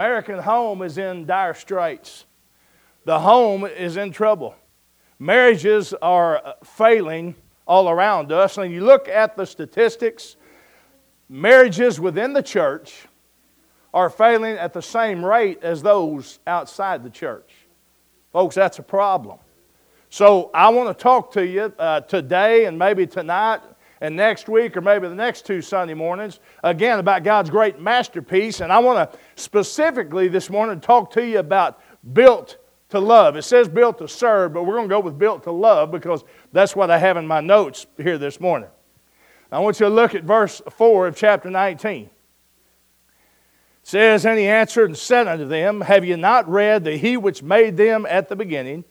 American home is in dire straits. The home is in trouble. Marriages are failing all around us. And you look at the statistics, marriages within the church are failing at the same rate as those outside the church. Folks, that's a problem. So I want to talk to you today and maybe tonight and next week or maybe the next two Sunday mornings, again, about God's great masterpiece. And I want to specifically this morning talk to you about built to love. It says built to serve, but we're going to go with built to love because that's what I have in my notes here this morning. I want you to look at verse 4 of chapter 19. It says, "And he answered and said unto them, Have ye not read that he which made them at the beginning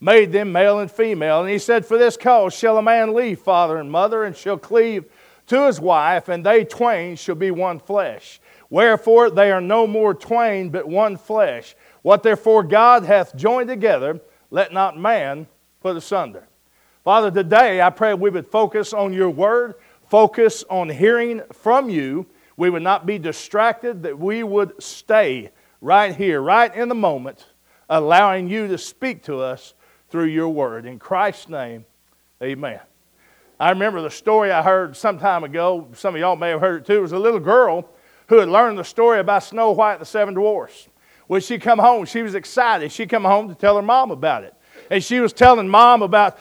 made them male and female? And he said, For this cause shall a man leave father and mother, and shall cleave to his wife, and they twain shall be one flesh. Wherefore they are no more twain, but one flesh. What therefore God hath joined together, let not man put asunder." Father, today I pray we would focus on your word, focus on hearing from you. We would not be distracted, that we would stay right here, right in the moment, allowing you to speak to us through your word. In Christ's name, amen. I remember the story I heard some time ago. Some of y'all may have heard it too. It was a little girl who had learned the story about Snow White and the Seven Dwarfs. When she come home, she was excited. She come home to tell her mom about it. And she was telling mom about,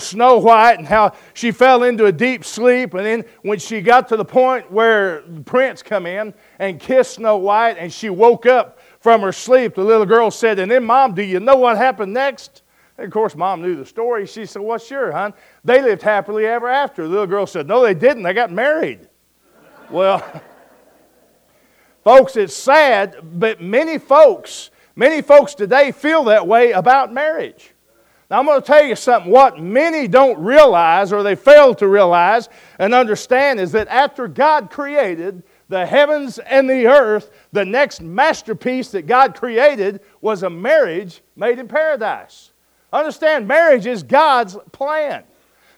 Snow White and how she fell into a deep sleep. And then when she got to the point where the prince come in and kissed Snow White and she woke up from her sleep, the little girl said, "And then, Mom, do you know what happened next?" And of course, Mom knew the story. She said, "Well, sure, hon. They lived happily ever after." The little girl said, "No, they didn't. They got married." Well, folks, it's sad, but many folks today feel that way about marriage. Now, I'm going to tell you something. What many don't realize, or they fail to realize and understand, is that after God created the heavens and the earth, the next masterpiece that God created was a marriage made in paradise. Understand, marriage is God's plan.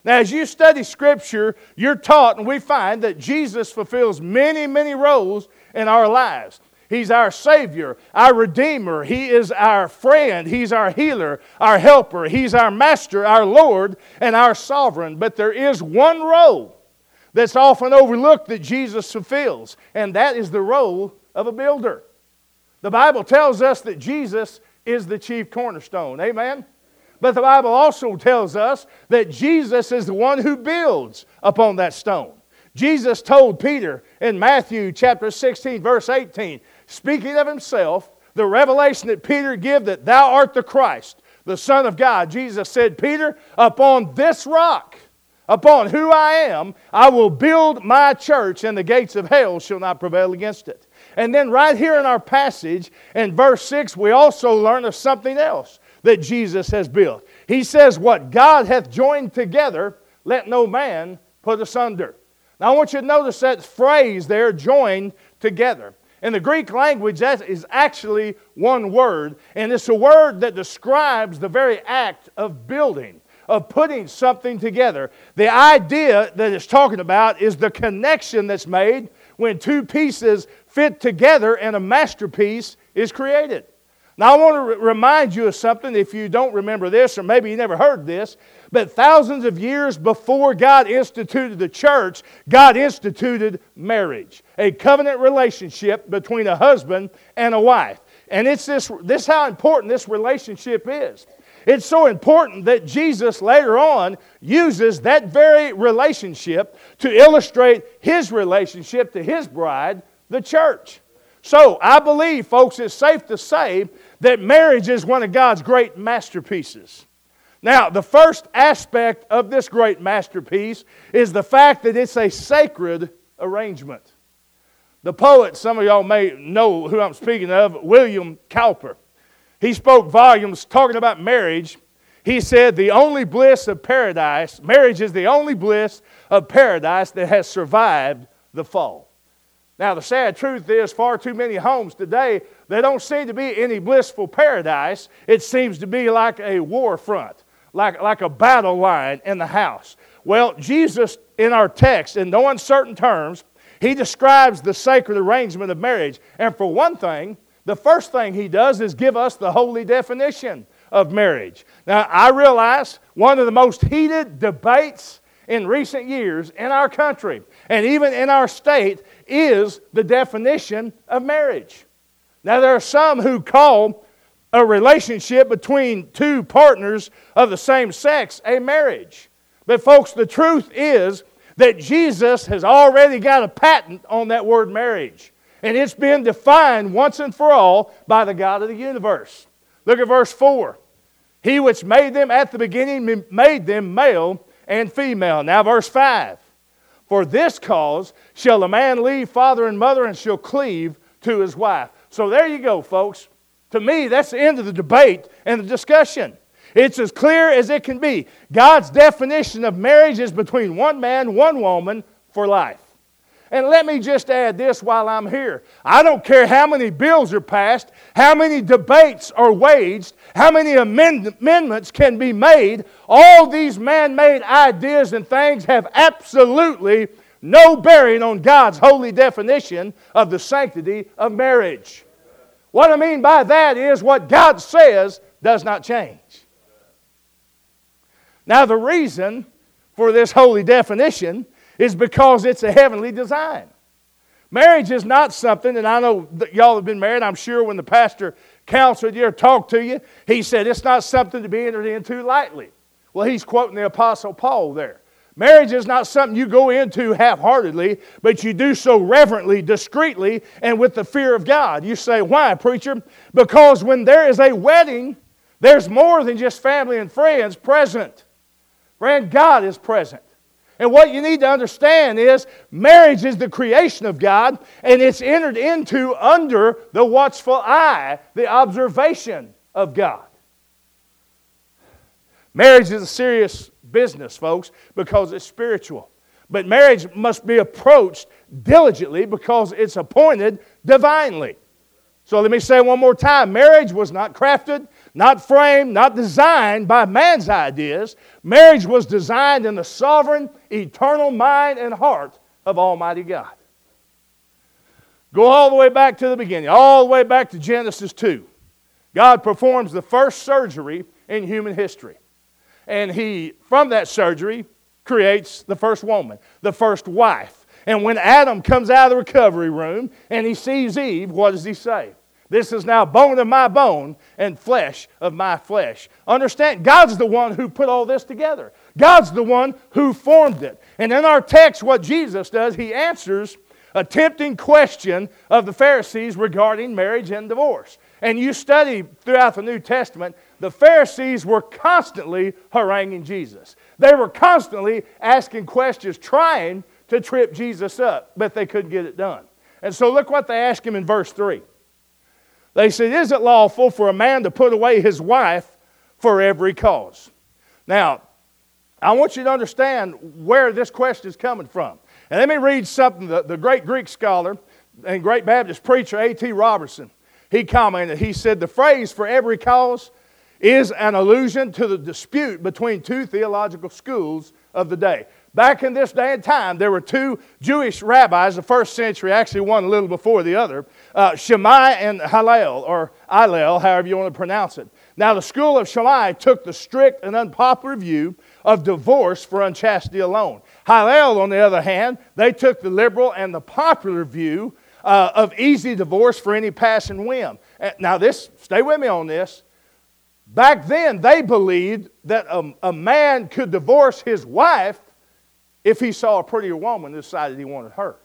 Now, as you study Scripture, you're taught, and we find that Jesus fulfills many, many roles in our lives. He's our Savior, our Redeemer. He is our friend. He's our healer, our helper. He's our Master, our Lord, and our Sovereign. But there is one role that's often overlooked that Jesus fulfills, and that is the role of a builder. The Bible tells us that Jesus is the chief cornerstone. Amen? But the Bible also tells us that Jesus is the one who builds upon that stone. Jesus told Peter in Matthew chapter 16, verse 18, speaking of himself, the revelation that Peter gave that thou art the Christ, the Son of God. Jesus said, "Peter, upon this rock, upon who I am, I will build my church, and the gates of hell shall not prevail against it." And then right here in our passage, in verse 6, we also learn of something else that Jesus has built. He says, "What God hath joined together, let no man put asunder." Now I want you to notice that phrase there, joined together. In the Greek language, that is actually one word, and it's a word that describes the very act of building, of putting something together. The idea that it's talking about is the connection that's made when two pieces fit together and a masterpiece is created. Now, I want to remind you of something if you don't remember this, or maybe you never heard this, but thousands of years before God instituted the church, God instituted marriage, a covenant relationship between a husband and a wife. And it's this how important this relationship is. It's so important that Jesus later on uses that very relationship to illustrate His relationship to His bride, the church. So, I believe, folks, it's safe to say that marriage is one of God's great masterpieces. Now, the first aspect of this great masterpiece is the fact that it's a sacred arrangement. The poet, some of y'all may know who I'm speaking of, William Cowper. He spoke volumes talking about marriage. He said, marriage is the only bliss of paradise that has survived the fall. Now, the sad truth is, far too many homes today, there don't seem to be any blissful paradise. It seems to be like a war front, like a battle line in the house. Well, Jesus, in our text, in no uncertain terms, He describes the sacred arrangement of marriage. And for one thing, The first thing he does is give us the holy definition of marriage. Now, I realize one of the most heated debates in recent years in our country and even in our state is the definition of marriage. Now, there are some who call a relationship between two partners of the same sex a marriage. But folks, the truth is that Jesus has already got a patent on that word marriage. And it's been defined once and for all by the God of the universe. Look at verse 4. He which made them at the beginning made them male and female. Now verse 5. For this cause shall a man leave father and mother and shall cleave to his wife. So there you go, folks. To me, that's the end of the debate and the discussion. It's as clear as it can be. God's definition of marriage is between one man, one woman for life. And let me just add this while I'm here. I don't care how many bills are passed, how many debates are waged, how many amendments can be made. All these man-made ideas and things have absolutely no bearing on God's holy definition of the sanctity of marriage. What I mean by that is what God says does not change. Now the reason for this holy definition is because it's a heavenly design. Marriage is not something, and I know that y'all have been married, I'm sure when the pastor counseled you or talked to you, he said it's not something to be entered into lightly. Well, he's quoting the Apostle Paul there. Marriage is not something you go into half-heartedly, but you do so reverently, discreetly, and with the fear of God. You say, why, preacher? Because when there is a wedding, there's more than just family and friends present. Friend, God is present. And what you need to understand is marriage is the creation of God, and it's entered into under the watchful eye, the observation of God. Marriage is a serious business, folks, because it's spiritual. But marriage must be approached diligently because it's appointed divinely. So let me say one more time. Marriage was not crafted, not framed, not designed by man's ideas. Marriage was designed in the sovereign, eternal mind and heart of Almighty God. Go all the way back to the beginning, all the way back to Genesis 2. God performs the first surgery in human history. And He, from that surgery, creates the first woman, the first wife. And when Adam comes out of the recovery room and he sees Eve, what does he say? This is now bone of my bone and flesh of my flesh. Understand, God's the one who put all this together. God's the one who formed it. And in our text, what Jesus does, He answers a tempting question of the Pharisees regarding marriage and divorce. And you study throughout the New Testament, the Pharisees were constantly haranguing Jesus. They were constantly asking questions, trying to trip Jesus up, but they couldn't get it done. And so look what they asked Him in verse 3. They said, is it lawful for a man to put away his wife for every cause? Now, I want you to understand where this question is coming from. And let me read something that the great Greek scholar and great Baptist preacher A.T. Robertson, he commented, he said, the phrase for every cause is an allusion to the dispute between two theological schools of the day. Back in this day and time, there were two Jewish rabbis, the first century, actually one a little before the other, Shammai and Hillel, or Ilel, however you want to pronounce it. Now, the school of Shammai took the strict and unpopular view of divorce for unchastity alone. Hillel, on the other hand, they took the liberal and the popular view of easy divorce for any passion whim. Now, this, stay with me on this. Back then, they believed that a man could divorce his wife if he saw a prettier woman and decided he wanted her.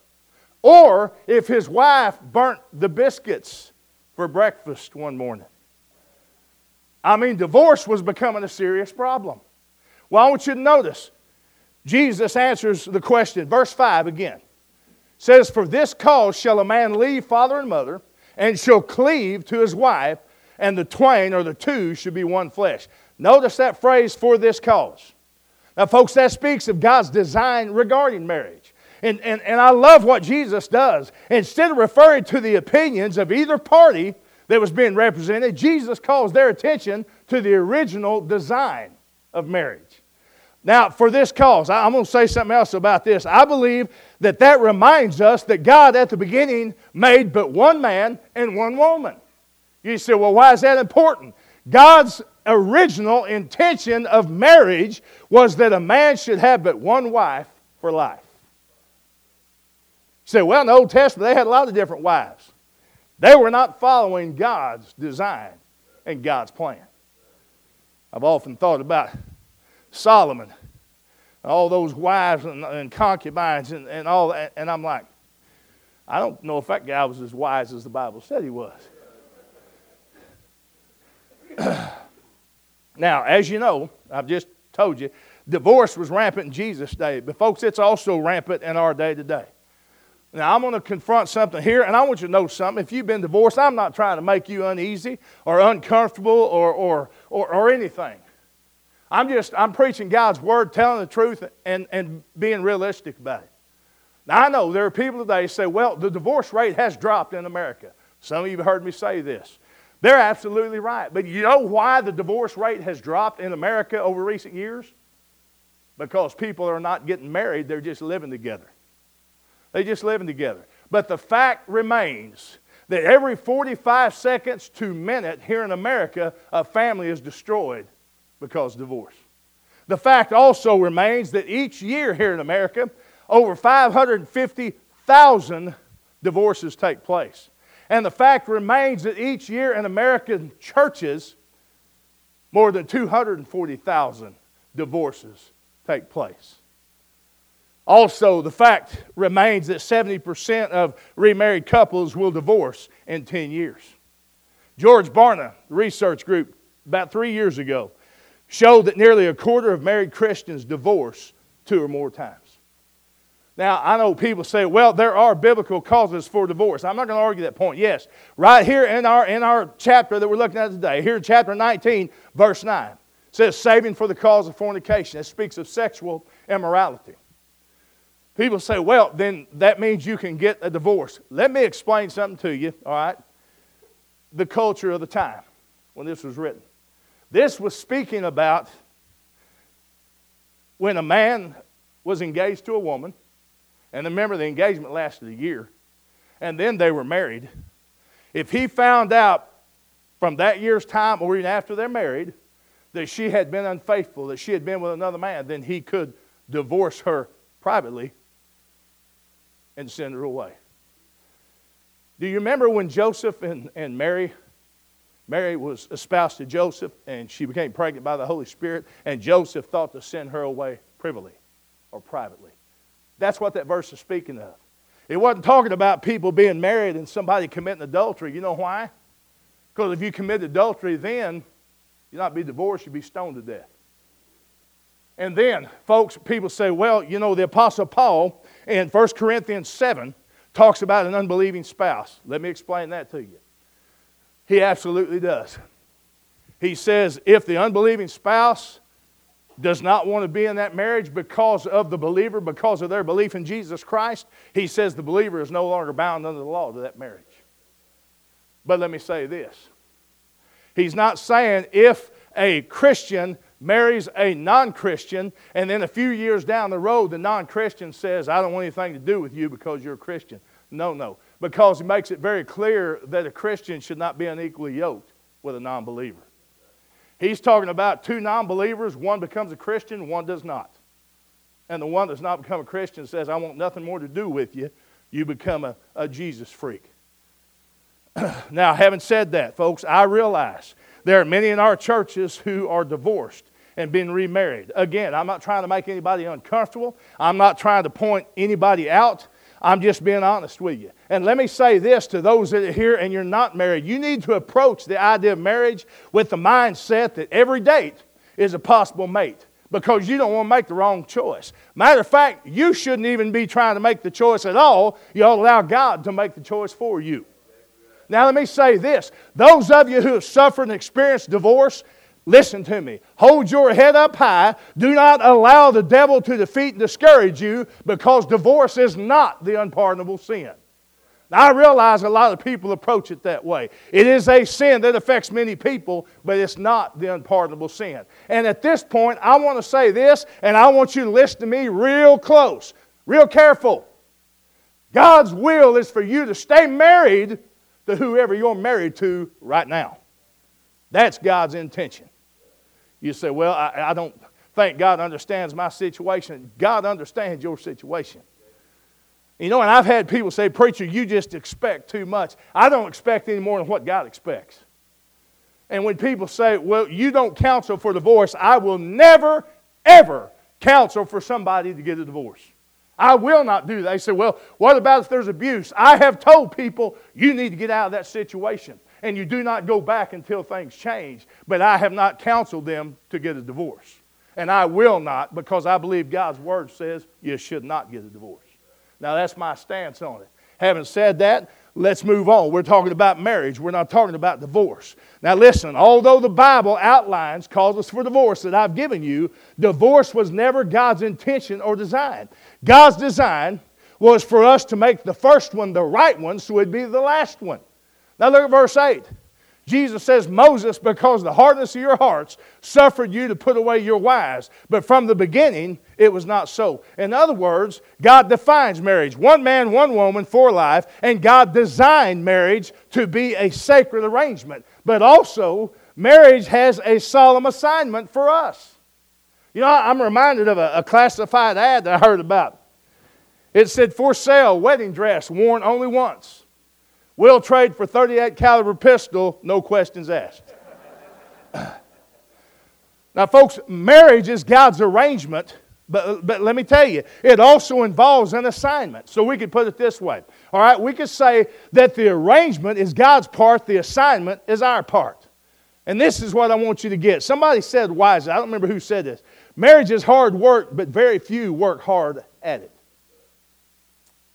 Or if his wife burnt the biscuits for breakfast one morning. I mean, divorce was becoming a serious problem. Well, I want you to notice, Jesus answers the question. Verse 5 again. Says, for this cause shall a man leave father and mother, and shall cleave to his wife, and the twain, or the two, should be one flesh. Notice that phrase, for this cause. Now, folks, that speaks of God's design regarding marriage. And I love what Jesus does. Instead of referring to the opinions of either party that was being represented, Jesus calls their attention to the original design of marriage. Now, for this cause, I'm going to say something else about this. I believe that reminds us that God at the beginning made but one man and one woman. You say, well, why is that important? God's original intention of marriage was that a man should have but one wife for life. You say, well, in the Old Testament, they had a lot of different wives. They were not following God's design and God's plan. I've often thought about Solomon, all those wives and concubines and all that, and I'm like, I don't know if that guy was as wise as the Bible said he was. Now, as you know, I've just told you, divorce was rampant in Jesus' day, but folks, it's also rampant in our day today. Now, I'm going to confront something here, and I want you to know something. If you've been divorced, I'm not trying to make you uneasy or uncomfortable or anything. I'm preaching God's Word, telling the truth, and being realistic about it. Now, I know there are people today who say, well, the divorce rate has dropped in America. Some of you have heard me say this. They're absolutely right. But you know why the divorce rate has dropped in America over recent years? Because people are not getting married. They're just living together. They're just living together. But the fact remains that every 45 seconds to minute here in America, a family is destroyed because of divorce. The fact also remains that each year here in America, over 550,000 divorces take place. And the fact remains that each year in American churches, more than 240,000 divorces take place. Also, the fact remains that 70% of remarried couples will divorce in 10 years. George Barna Research Group, about 3 years ago, showed that nearly a quarter of married Christians divorce two or more times. Now, I know people say, well, there are biblical causes for divorce. I'm not going to argue that point. Yes, right here in our chapter that we're looking at today, here in chapter 19, verse 9, it says, saving for the cause of fornication. It speaks of sexual immorality. People say, well, then that means you can get a divorce. Let me explain something to you, all right? The culture of the time when this was written. This was speaking about when a man was engaged to a woman. And remember, the engagement lasted a year. And then they were married. If he found out from that year's time or even after they're married that she had been unfaithful, that she had been with another man, then he could divorce her privately and send her away. Do you remember when Joseph and Mary? Mary was espoused to Joseph, and she became pregnant by the Holy Spirit, and Joseph thought to send her away privily or privately. That's what that verse is speaking of. It wasn't talking about people being married and somebody committing adultery. You know why? Because if you commit adultery, then you'd not be divorced, you'd be stoned to death. And then, folks, people say, well, you know, the Apostle Paul in 1 Corinthians 7 talks about an unbelieving spouse. Let me explain that to you. He absolutely does. He says, if the unbelieving spouse does not want to be in that marriage because of the believer, because of their belief in Jesus Christ, he says the believer is no longer bound under the law to that marriage. But let me say this. He's not saying if a Christian marries a non-Christian and then a few years down the road the non-Christian says, I don't want anything to do with you because you're a Christian. No. Because he makes it very clear that a Christian should not be unequally yoked with a non-believer. He's talking about two non-believers. One becomes a Christian, one does not. And the one that's not become a Christian says, I want nothing more to do with you. You become a Jesus freak. Now, having said that, folks, I realize there are many in our churches who are divorced and been remarried. Again, I'm not trying to make anybody uncomfortable. I'm not trying to point anybody out. I'm just being honest with you. And let me say this to those that are here and you're not married. You need to approach the idea of marriage with the mindset that every date is a possible mate because you don't want to make the wrong choice. Matter of fact, you shouldn't even be trying to make the choice at all. You ought to allow God to make the choice for you. Now let me say this. Those of you who have suffered and experienced divorce, listen to me. Hold your head up high. Do not allow the devil to defeat and discourage you because divorce is not the unpardonable sin. Now, I realize a lot of people approach it that way. It is a sin that affects many people, but it's not the unpardonable sin. And at this point, I want to say this, and I want you to listen to me real close, real careful. God's will is for you to stay married to whoever you're married to right now. That's God's intention. You say, well, I don't think God understands my situation. God understands your situation. You know, and I've had people say, preacher, you just expect too much. I don't expect any more than what God expects. And when people say, well, you don't counsel for divorce, I will never, ever counsel for somebody to get a divorce. I will not do that. They say, well, what about if there's abuse? I have told people, you need to get out of that situation. And you do not go back until things change. But I have not counseled them to get a divorce. And I will not, because I believe God's Word says you should not get a divorce. Now, that's my stance on it. Having said that, let's move on. We're talking about marriage. We're not talking about divorce. Now, listen, although the Bible outlines causes for divorce that I've given you, divorce was never God's intention or design. God's design was for us to make the first one the right one so it'd be the last one. Now, look at verse 8. Jesus says, Moses, because of the hardness of your hearts, suffered you to put away your wives. But from the beginning, it was not so. In other words, God defines marriage. One man, one woman for life. And God designed marriage to be a sacred arrangement. But also, marriage has a solemn assignment for us. You know, I'm reminded of a classified ad that I heard about. It said, for sale, wedding dress, worn only once. We'll trade for 38 caliber pistol, no questions asked. Now, folks, marriage is God's arrangement, but let me tell you, it also involves an assignment. So we could put it this way. All right, we could say that the arrangement is God's part, the assignment is our part. And this is what I want you to get. Somebody said wisely, I don't remember who said this, marriage is hard work, but very few work hard at it.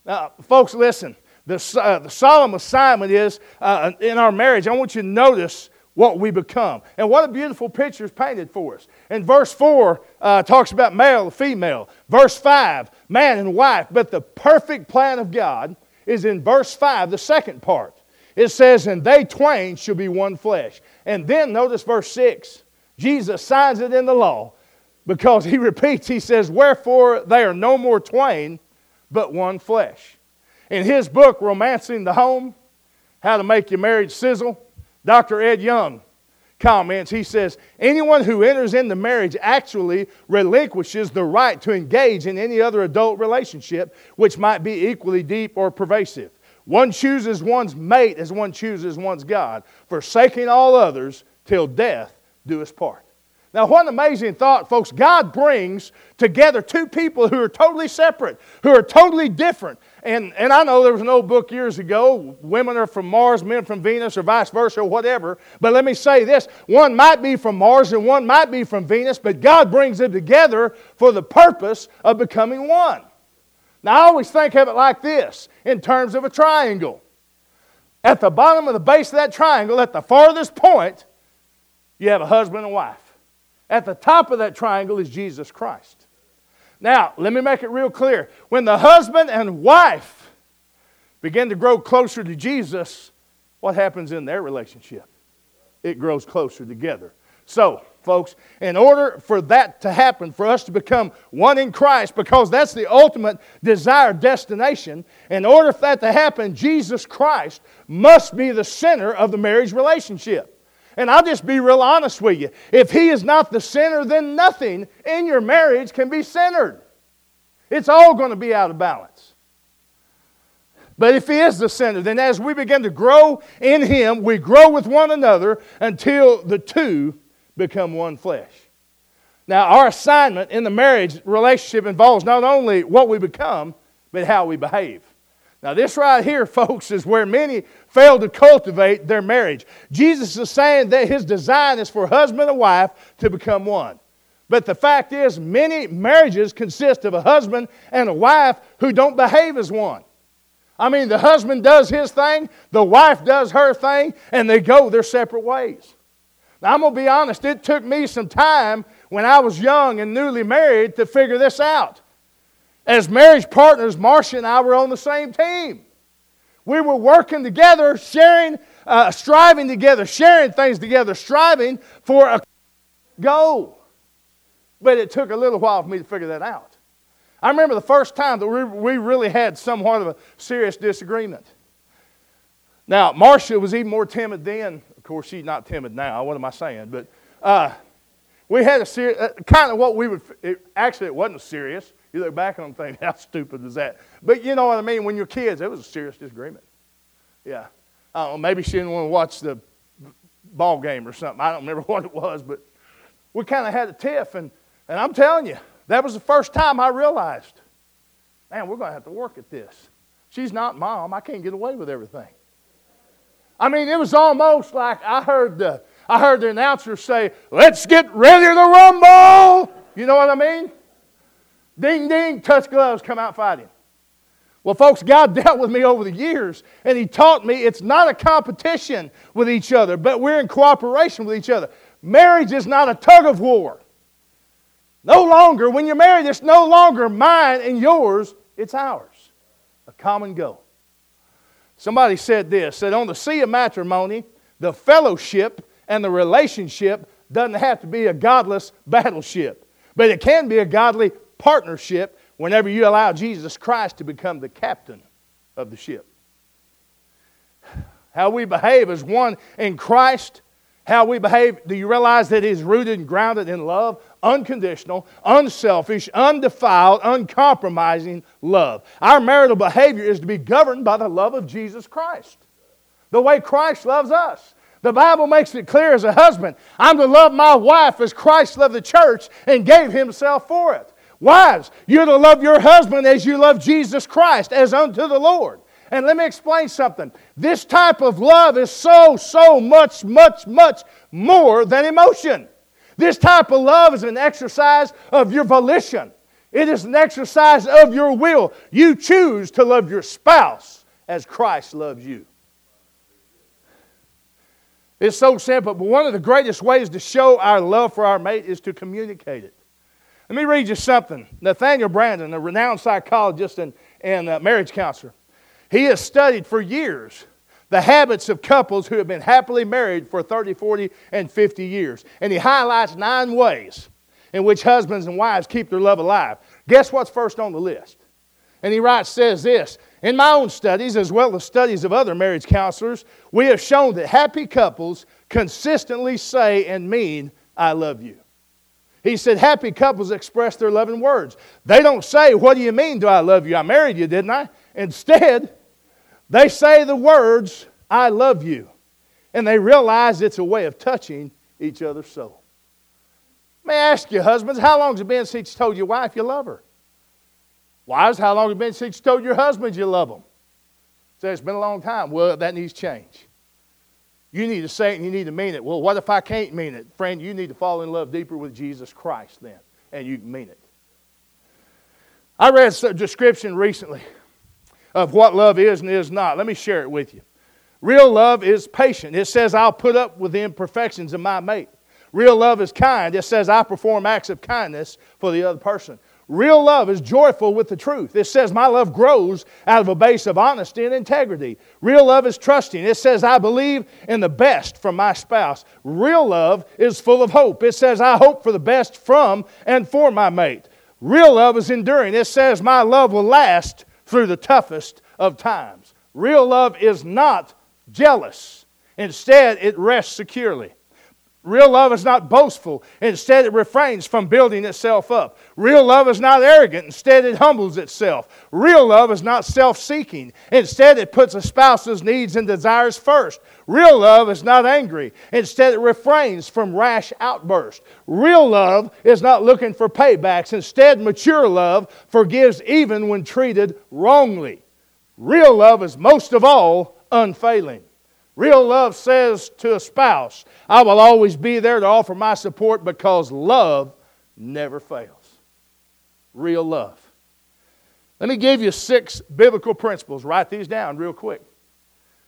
Now, folks, listen. The solemn assignment is in our marriage. I want you to notice what we become. And what a beautiful picture is painted for us. In verse 4, talks about male and female. Verse 5, man and wife. But the perfect plan of God is in verse 5, the second part. It says, and they twain shall be one flesh. And then notice verse 6. Jesus signs it in the law because he repeats, he says, wherefore they are no more twain but one flesh. In his book, Romancing the Home, How to Make Your Marriage Sizzle, Dr. Ed Young comments, he says, anyone who enters into marriage actually relinquishes the right to engage in any other adult relationship, which might be equally deep or pervasive. One chooses one's mate as one chooses one's God, forsaking all others till death do us part. Now, what an amazing thought, folks. God brings together two people who are totally separate, who are totally different. And I know there was an old book years ago, women are from Mars, men from Venus, or vice versa, or whatever. But let me say this, one might be from Mars and one might be from Venus, but God brings them together for the purpose of becoming one. Now, I always think of it like this, in terms of a triangle. At the bottom of the base of that triangle, at the farthest point, you have a husband and wife. At the top of that triangle is Jesus Christ. Now, let me make it real clear. When the husband and wife begin to grow closer to Jesus, what happens in their relationship? It grows closer together. So, folks, in order for that to happen, for us to become one in Christ, because that's the ultimate desired destination, in order for that to happen, Jesus Christ must be the center of the marriage relationship. And I'll just be real honest with you. If He is not the center, then nothing in your marriage can be centered. It's all going to be out of balance. But if He is the center, then as we begin to grow in Him, we grow with one another until the two become one flesh. Now, our assignment in the marriage relationship involves not only what we become, but how we behave. Now this right here, folks, is where many fail to cultivate their marriage. Jesus is saying that His design is for husband and wife to become one. But the fact is, many marriages consist of a husband and a wife who don't behave as one. I mean, the husband does his thing, the wife does her thing, and they go their separate ways. Now I'm going to be honest, it took me some time when I was young and newly married to figure this out. As marriage partners, Marcia and I were on the same team. We were working together, sharing, striving together, sharing things together, striving for a goal. But it took a little while for me to figure that out. I remember the first time that we really had somewhat of a serious disagreement. Now, Marcia was even more timid then. Of course, she's not timid now. What am I saying? But we had a serious, kind of what we would, actually it wasn't serious. You look back on the thing, how stupid is that? But you know what I mean? When you're kids, it was a serious disagreement. Yeah. I don't know, maybe she didn't want to watch the ball game or something. I don't remember what it was, but we kind of had a tiff. And I'm telling you, that was the first time I realized, man, we're going to have to work at this. She's not mom. I can't get away with everything. I mean, it was almost like I heard the announcer say, "Let's get ready to rumble." You know what I mean? Ding, ding, touch gloves, come out fighting. Well, folks, God dealt with me over the years, and He taught me it's not a competition with each other, but we're in cooperation with each other. Marriage is not a tug of war. No longer, when you're married, it's no longer mine and yours, it's ours. A common goal. Somebody said this, that on the sea of matrimony, the fellowship and the relationship doesn't have to be a godless battleship, but it can be a godly partnership whenever you allow Jesus Christ to become the captain of the ship. How we behave as one in Christ, how we behave, do you realize that it is rooted and grounded in love? Unconditional, unselfish, undefiled, uncompromising love. Our marital behavior is to be governed by the love of Jesus Christ, the way Christ loves us. The Bible makes it clear as a husband, I'm to love my wife as Christ loved the church and gave Himself for it. Wives, you're to love your husband as you love Jesus Christ, as unto the Lord. And let me explain something. This type of love is so much more than emotion. This type of love is an exercise of your volition. It is an exercise of your will. You choose to love your spouse as Christ loves you. It's so simple, but one of the greatest ways to show our love for our mate is to communicate it. Let me read you something. Nathaniel Brandon, a renowned psychologist and marriage counselor, he has studied for years the habits of couples who have been happily married for 30, 40, and 50 years. And he highlights 9 ways in which husbands and wives keep their love alive. Guess what's first on the list? And he writes, says this, in my own studies, as well as studies of other marriage counselors, we have shown that happy couples consistently say and mean, "I love you." He said happy couples express their love in words. They don't say, "What do you mean, do I love you? I married you, didn't I?" Instead, they say the words, "I love you." And they realize it's a way of touching each other's soul. May I ask you, husbands, how long has it been since you told your wife you love her? Wives, how long has it been since you told your husband you love them? Say, it's been a long time. Well, that needs change. You need to say it and you need to mean it. Well, what if I can't mean it? Friend, you need to fall in love deeper with Jesus Christ then, and you can mean it. I read a description recently of what love is and is not. Let me share it with you. Real love is patient. It says, I'll put up with the imperfections of my mate. Real love is kind. It says, I perform acts of kindness for the other person. Real love is joyful with the truth. It says, my love grows out of a base of honesty and integrity. Real love is trusting. It says, I believe in the best from my spouse. Real love is full of hope. It says, I hope for the best from and for my mate. Real love is enduring. It says, my love will last through the toughest of times. Real love is not jealous. Instead, it rests securely. Real love is not boastful. Instead, it refrains from building itself up. Real love is not arrogant. Instead, it humbles itself. Real love is not self-seeking. Instead, it puts a spouse's needs and desires first. Real love is not angry. Instead, it refrains from rash outbursts. Real love is not looking for paybacks. Instead, mature love forgives even when treated wrongly. Real love is most of all unfailing. Real love says to a spouse, I will always be there to offer my support because love never fails. Real love. Let me give you 6 biblical principles. Write these down real quick.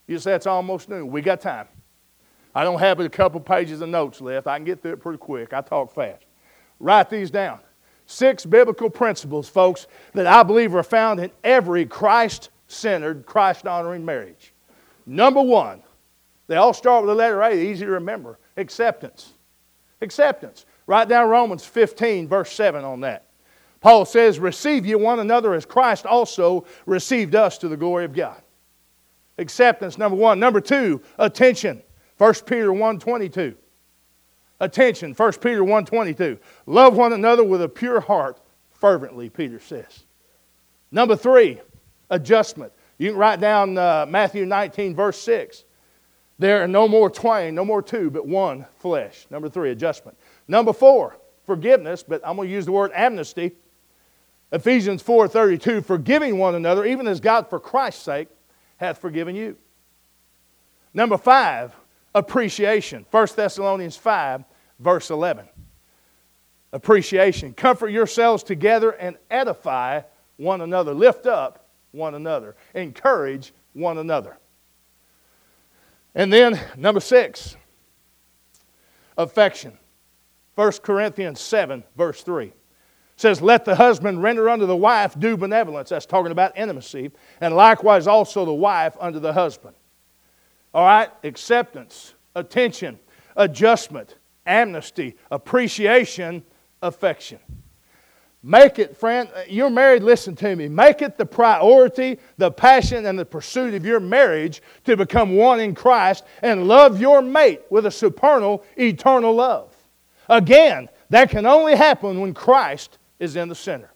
You say it's almost noon. We got time. I don't have but a couple pages of notes left. I can get through it pretty quick. I talk fast. Write these down. 6 biblical principles, folks, that I believe are found in every Christ-centered, Christ-honoring marriage. Number 1. They all start with the letter A, easy to remember. Acceptance. Acceptance. Write down Romans 15, verse 7 on that. Paul says, receive ye one another as Christ also received us to the glory of God. Acceptance, number one. Number two, attention. 1 Peter 1:22. Attention, 1 Peter 1:22. Love one another with a pure heart, fervently, Peter says. Number three, adjustment. You can write down Matthew 19, verse 6. There are no more twain, no more two, but one flesh. Number three, adjustment. Number four, forgiveness, but I'm going to use the word amnesty. Ephesians 4:32, forgiving one another, even as God for Christ's sake hath forgiven you. Number five, appreciation. 1 Thessalonians 5, verse 11. Appreciation. Comfort yourselves together and edify one another. Lift up one another. Encourage one another. And then, number six, affection. 1 Corinthians 7, verse 3. It says, let the husband render unto the wife due benevolence. That's talking about intimacy. And likewise also the wife unto the husband. All right? Acceptance, attention, adjustment, amnesty, appreciation, affection. Make it, friend, you're married, listen to me. Make it the priority, the passion, and the pursuit of your marriage to become one in Christ and love your mate with a supernal, eternal love. Again, that can only happen when Christ is in the center.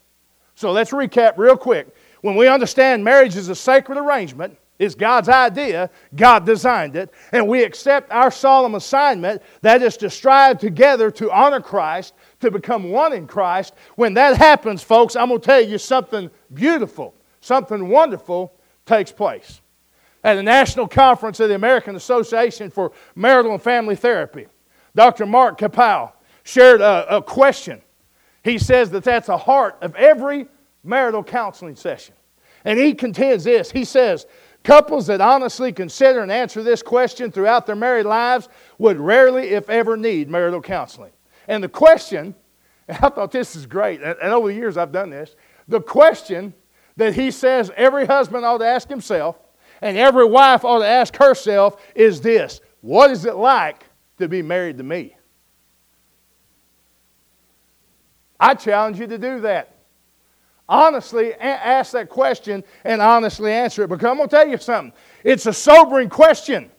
So let's recap real quick. When we understand marriage is a sacred arrangement, it's God's idea, God designed it, and we accept our solemn assignment, that is to strive together to honor Christ, to become one in Christ. When that happens, folks, I'm going to tell you something beautiful, something wonderful takes place. At the National Conference of the American Association for Marital and Family Therapy, Dr. Mark Kapow shared a question. He says that that's the heart of every marital counseling session. And he contends this. He says, couples that honestly consider and answer this question throughout their married lives would rarely, if ever, need marital counseling. And the question, and I thought this is great, and over the years I've done this, the question that he says every husband ought to ask himself and every wife ought to ask herself is this: what is it like to be married to me? I challenge you to do that. Honestly ask that question and honestly answer it. Because I'm going to tell you something. It's a sobering question.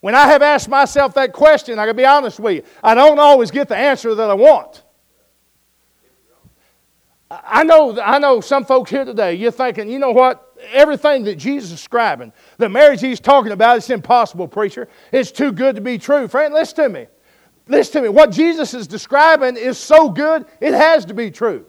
When I have asked myself that question, I can be honest with you, I don't always get the answer that I want. I know some folks here today, you're thinking, you know what? Everything that Jesus is describing, the marriage he's talking about, it's impossible, preacher. It's too good to be true. Friend, listen to me. Listen to me. What Jesus is describing is so good, it has to be true.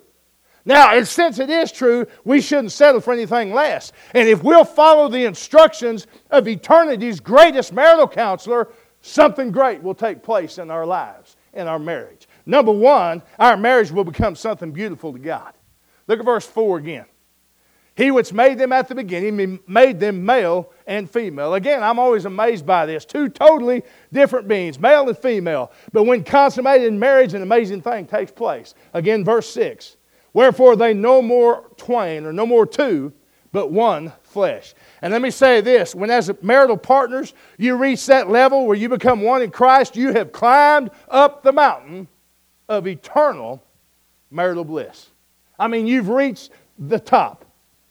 Now, and since it is true, we shouldn't settle for anything less. And if we'll follow the instructions of eternity's greatest marital counselor, something great will take place in our lives, in our marriage. Number one, our marriage will become something beautiful to God. Look at verse 4 again. He which made them at the beginning made them male and female. Again, I'm always amazed by this. Two totally different beings, male and female. But when consummated in marriage, an amazing thing takes place. Again, verse 6. Wherefore they no more twain, or no more two, but one flesh. And let me say this, when as marital partners you reach that level where you become one in Christ, you have climbed up the mountain of eternal marital bliss. I mean, you've reached the top.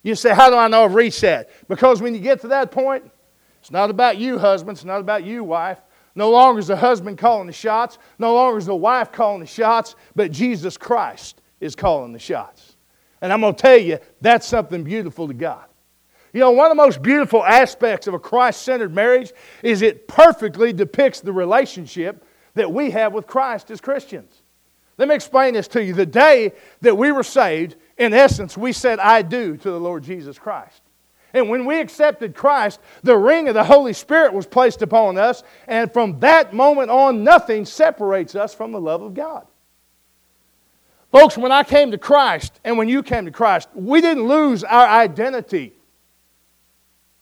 You say, how do I know I've reached that? Because when you get to that point, it's not about you, husband, it's not about you, wife. No longer is the husband calling the shots, no longer is the wife calling the shots, but Jesus Christ is calling the shots. And I'm going to tell you, that's something beautiful to God. You know, one of the most beautiful aspects of a Christ-centered marriage is it perfectly depicts the relationship that we have with Christ as Christians. Let me explain this to you. The day that we were saved, in essence, we said, I do, to the Lord Jesus Christ. And when we accepted Christ, the ring of the Holy Spirit was placed upon us, and from that moment on, nothing separates us from the love of God. Folks, when I came to Christ and when you came to Christ, we didn't lose our identity.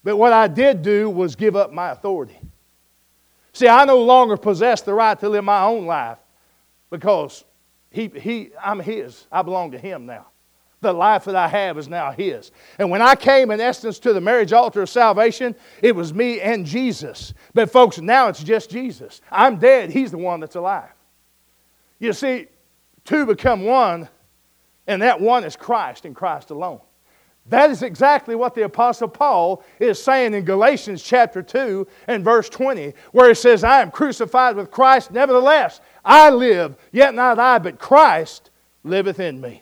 But what I did do was give up my authority. See, I no longer possess the right to live my own life because I'm His. I belong to Him now. The life that I have is now His. And when I came, in essence, to the marriage altar of salvation, it was me and Jesus. But folks, now it's just Jesus. I'm dead. He's the one that's alive. You see, two become one, and that one is Christ and Christ alone. That is exactly what the Apostle Paul is saying in Galatians chapter 2 and verse 20, where he says, I am crucified with Christ, nevertheless I live, yet not I, but Christ liveth in me.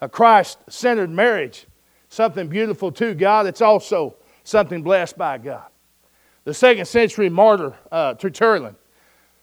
A Christ-centered marriage, something beautiful to God. It's also something blessed by God. The 2nd century martyr Tertullian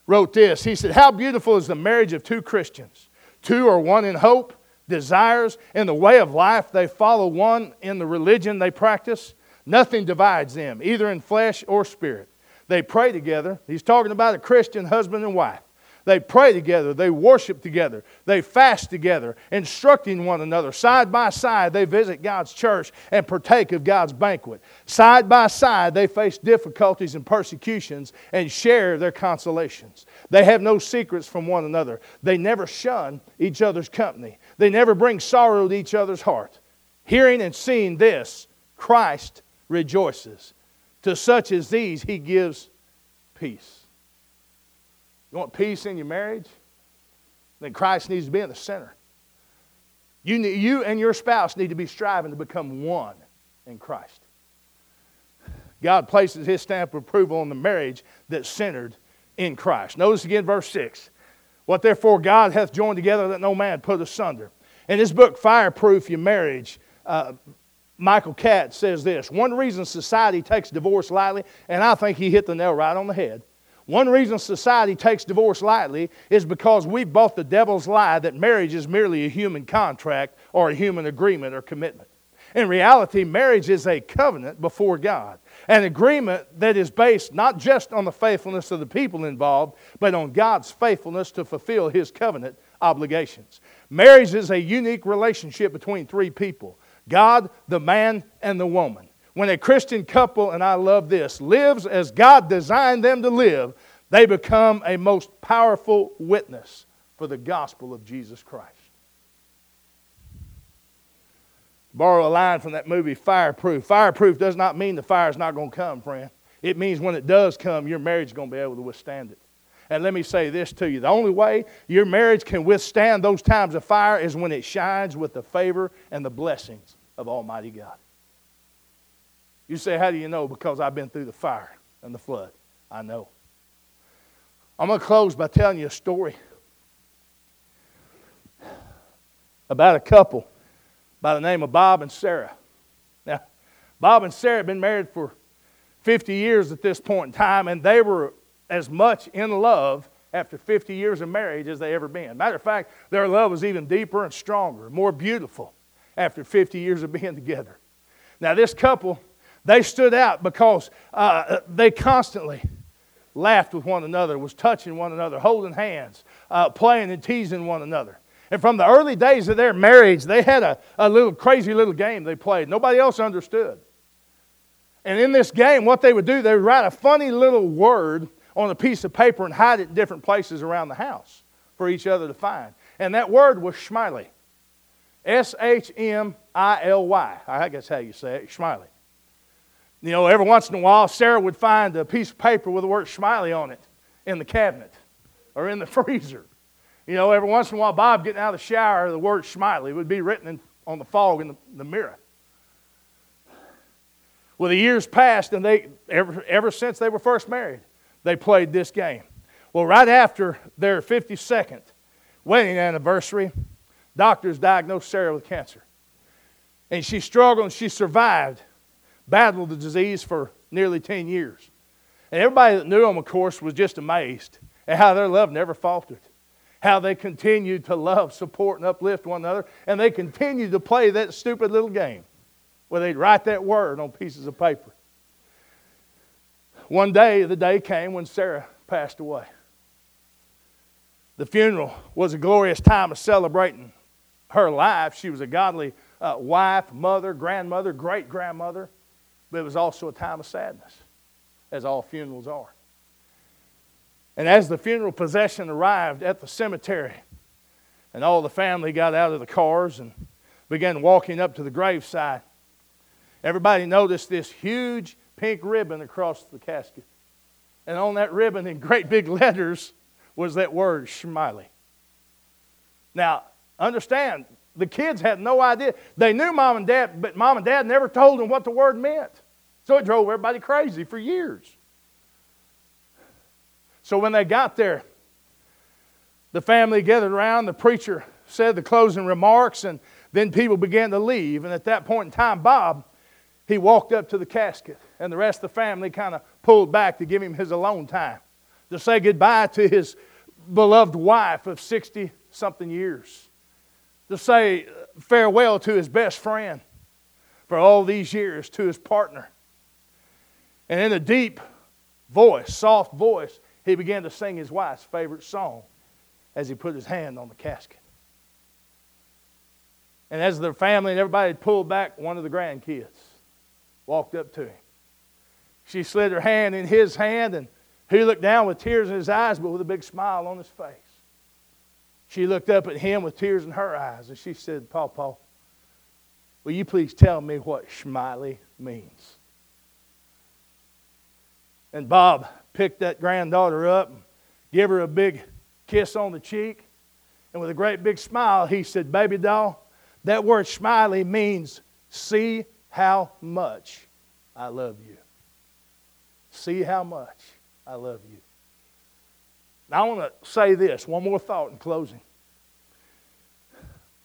wrote this. He said, how beautiful is the marriage of two Christians. Two are one in hope, desires, and the way of life they follow, one in the religion they practice. Nothing divides them, either in flesh or spirit. They pray together. He's talking about a Christian husband and wife. They pray together. They worship together. They fast together, instructing one another. Side by side, they visit God's church and partake of God's banquet. Side by side, they face difficulties and persecutions and share their consolations. They have no secrets from one another. They never shun each other's company. They never bring sorrow to each other's heart. Hearing and seeing this, Christ rejoices. To such as these, He gives peace. You want peace in your marriage? Then Christ needs to be in the center. You and your spouse need to be striving to become one in Christ. God places His stamp of approval on the marriage that's centered in Christ. Notice again verse 6. What therefore God hath joined together, let no man put asunder. In his book, Fireproof Your Marriage, Michael Katz says this. One reason society takes divorce lightly, and I think he hit the nail right on the head. One reason society takes divorce lightly is because we've bought the devil's lie that marriage is merely a human contract or a human agreement or commitment. In reality, marriage is a covenant before God, an agreement that is based not just on the faithfulness of the people involved, but on God's faithfulness to fulfill His covenant obligations. Marriage is a unique relationship between three people: God, the man, and the woman. When a Christian couple, and I love this, lives as God designed them to live, they become a most powerful witness for the gospel of Jesus Christ. Borrow a line from that movie, Fireproof. Fireproof does not mean the fire's not going to come, friend. It means when it does come, your marriage is going to be able to withstand it. And let me say this to you. The only way your marriage can withstand those times of fire is when it shines with the favor and the blessings of Almighty God. You say, how do you know? Because I've been through the fire and the flood. I know. I'm going to close by telling you a story about a couple by the name of Bob and Sarah. Now, Bob and Sarah had been married for 50 years at this point in time, and they were as much in love after 50 years of marriage as they ever been. Matter of fact, their love was even deeper and stronger, more beautiful after 50 years of being together. Now, this couple, they stood out because they constantly laughed with one another, was touching one another, holding hands, playing and teasing one another. And from the early days of their marriage, they had a little crazy little game they played. Nobody else understood. And in this game, what they would do, they would write a funny little word on a piece of paper and hide it in different places around the house for each other to find. And that word was Schmiley. S-H-M-I-L-Y. I guess how you say it, Schmiley. You know, every once in a while, Sarah would find a piece of paper with the word Schmiley on it in the cabinet or in the freezer. You know, every once in a while, Bob getting out of the shower, the word Schmiley would be written on the fog in the mirror. Well, the years passed, and they ever since they were first married, they played this game. Well, right after their 52nd wedding anniversary, doctors diagnosed Sarah with cancer. And she struggled and she survived. Battled the disease for nearly 10 years. And everybody that knew them, of course, was just amazed at how their love never faltered, how they continued to love, support, and uplift one another, and they continued to play that stupid little game where they'd write that word on pieces of paper. One day, the day came when Sarah passed away. The funeral was a glorious time of celebrating her life. She was a godly wife, mother, grandmother, great-grandmother. But it was also a time of sadness, as all funerals are. And as the funeral procession arrived at the cemetery, and all the family got out of the cars and began walking up to the graveside, everybody noticed this huge pink ribbon across the casket. And on that ribbon, in great big letters, was that word, Schmiley. Now, understand, The kids had no idea. They knew Mom and Dad, but Mom and Dad never told them what the word meant. So it drove everybody crazy for years. So when they got there, the family gathered around, the preacher said the closing remarks, and then people began to leave. And at that point in time, Bob, he walked up to the casket, and the rest of the family kind of pulled back to give him his alone time, to say goodbye to his beloved wife of 60-something years, to say farewell to his best friend for all these years, to his partner. And in a deep voice, soft voice, he began to sing his wife's favorite song as he put his hand on the casket. And as their family and everybody had pulled back, one of the grandkids walked up to him. She slid her hand in his hand, and he looked down with tears in his eyes, but with a big smile on his face. She looked up at him with tears in her eyes, and she said, "Pawpaw, will you please tell me what Shmiley means?" And Bob picked that granddaughter up, gave her a big kiss on the cheek, and with a great big smile, he said, "Baby doll, that word Shmiley means see how much I love you. See how much I love you." Now I want to say this, one more thought in closing.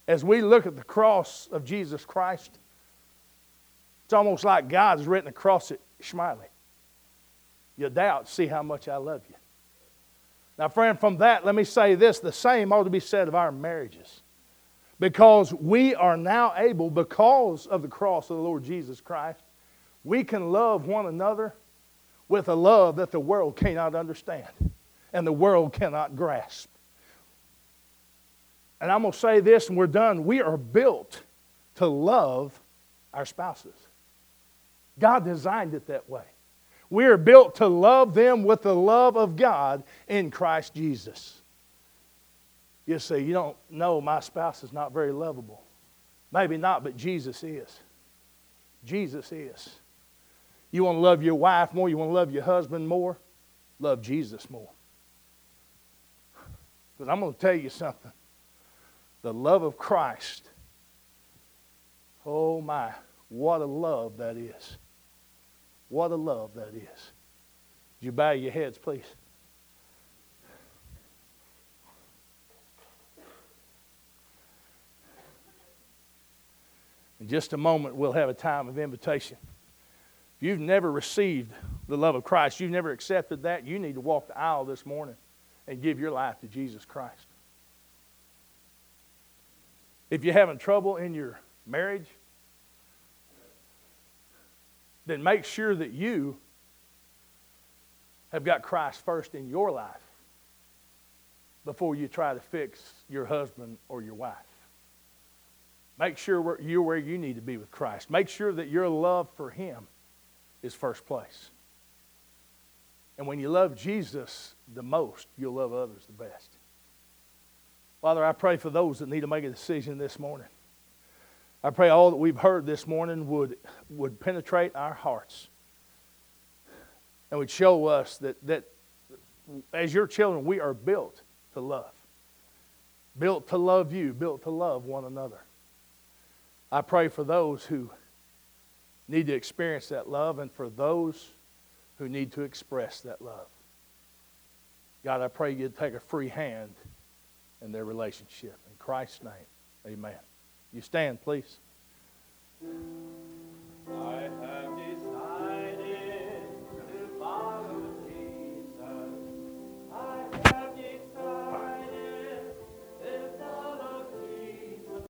As we look at the cross of Jesus Christ, it's almost like God's written across it, Shmiley. You doubt, see how much I love you. Now friend, from that, let me say this, the same ought to be said of our marriages. Because we are now able, because of the cross of the Lord Jesus Christ, we can love one another with a love that the world cannot understand and the world cannot grasp. And I'm going to say this, and we're done. We are built to love our spouses. God designed it that way. We are built to love them with the love of God in Christ Jesus. You see, you don't know, my spouse is not very lovable. Maybe not, but Jesus is. Jesus is. You want to love your wife more? You want to love your husband more? Love Jesus more. Because I'm going to tell you something. The love of Christ, oh my, what a love that is. What a love that is. Would you bow your heads, please? In just a moment, we'll have a time of invitation. If you've never received the love of Christ, you've never accepted that, you need to walk the aisle this morning and give your life to Jesus Christ. If you're having trouble in your marriage, then make sure that you have got Christ first in your life before you try to fix your husband or your wife. Make sure you're where you need to be with Christ. Make sure that your love for Him is first place. And when you love Jesus the most, you'll love others the best. Father, I pray for those that need to make a decision this morning. I pray all that we've heard this morning would penetrate our hearts and would show us that as your children, we are built to love. Built to love you, built to love one another. I pray for those who need to experience that love and for those who need to express that love. God, I pray you'd take a free hand in their relationship. In Christ's name, amen. You stand, please. I have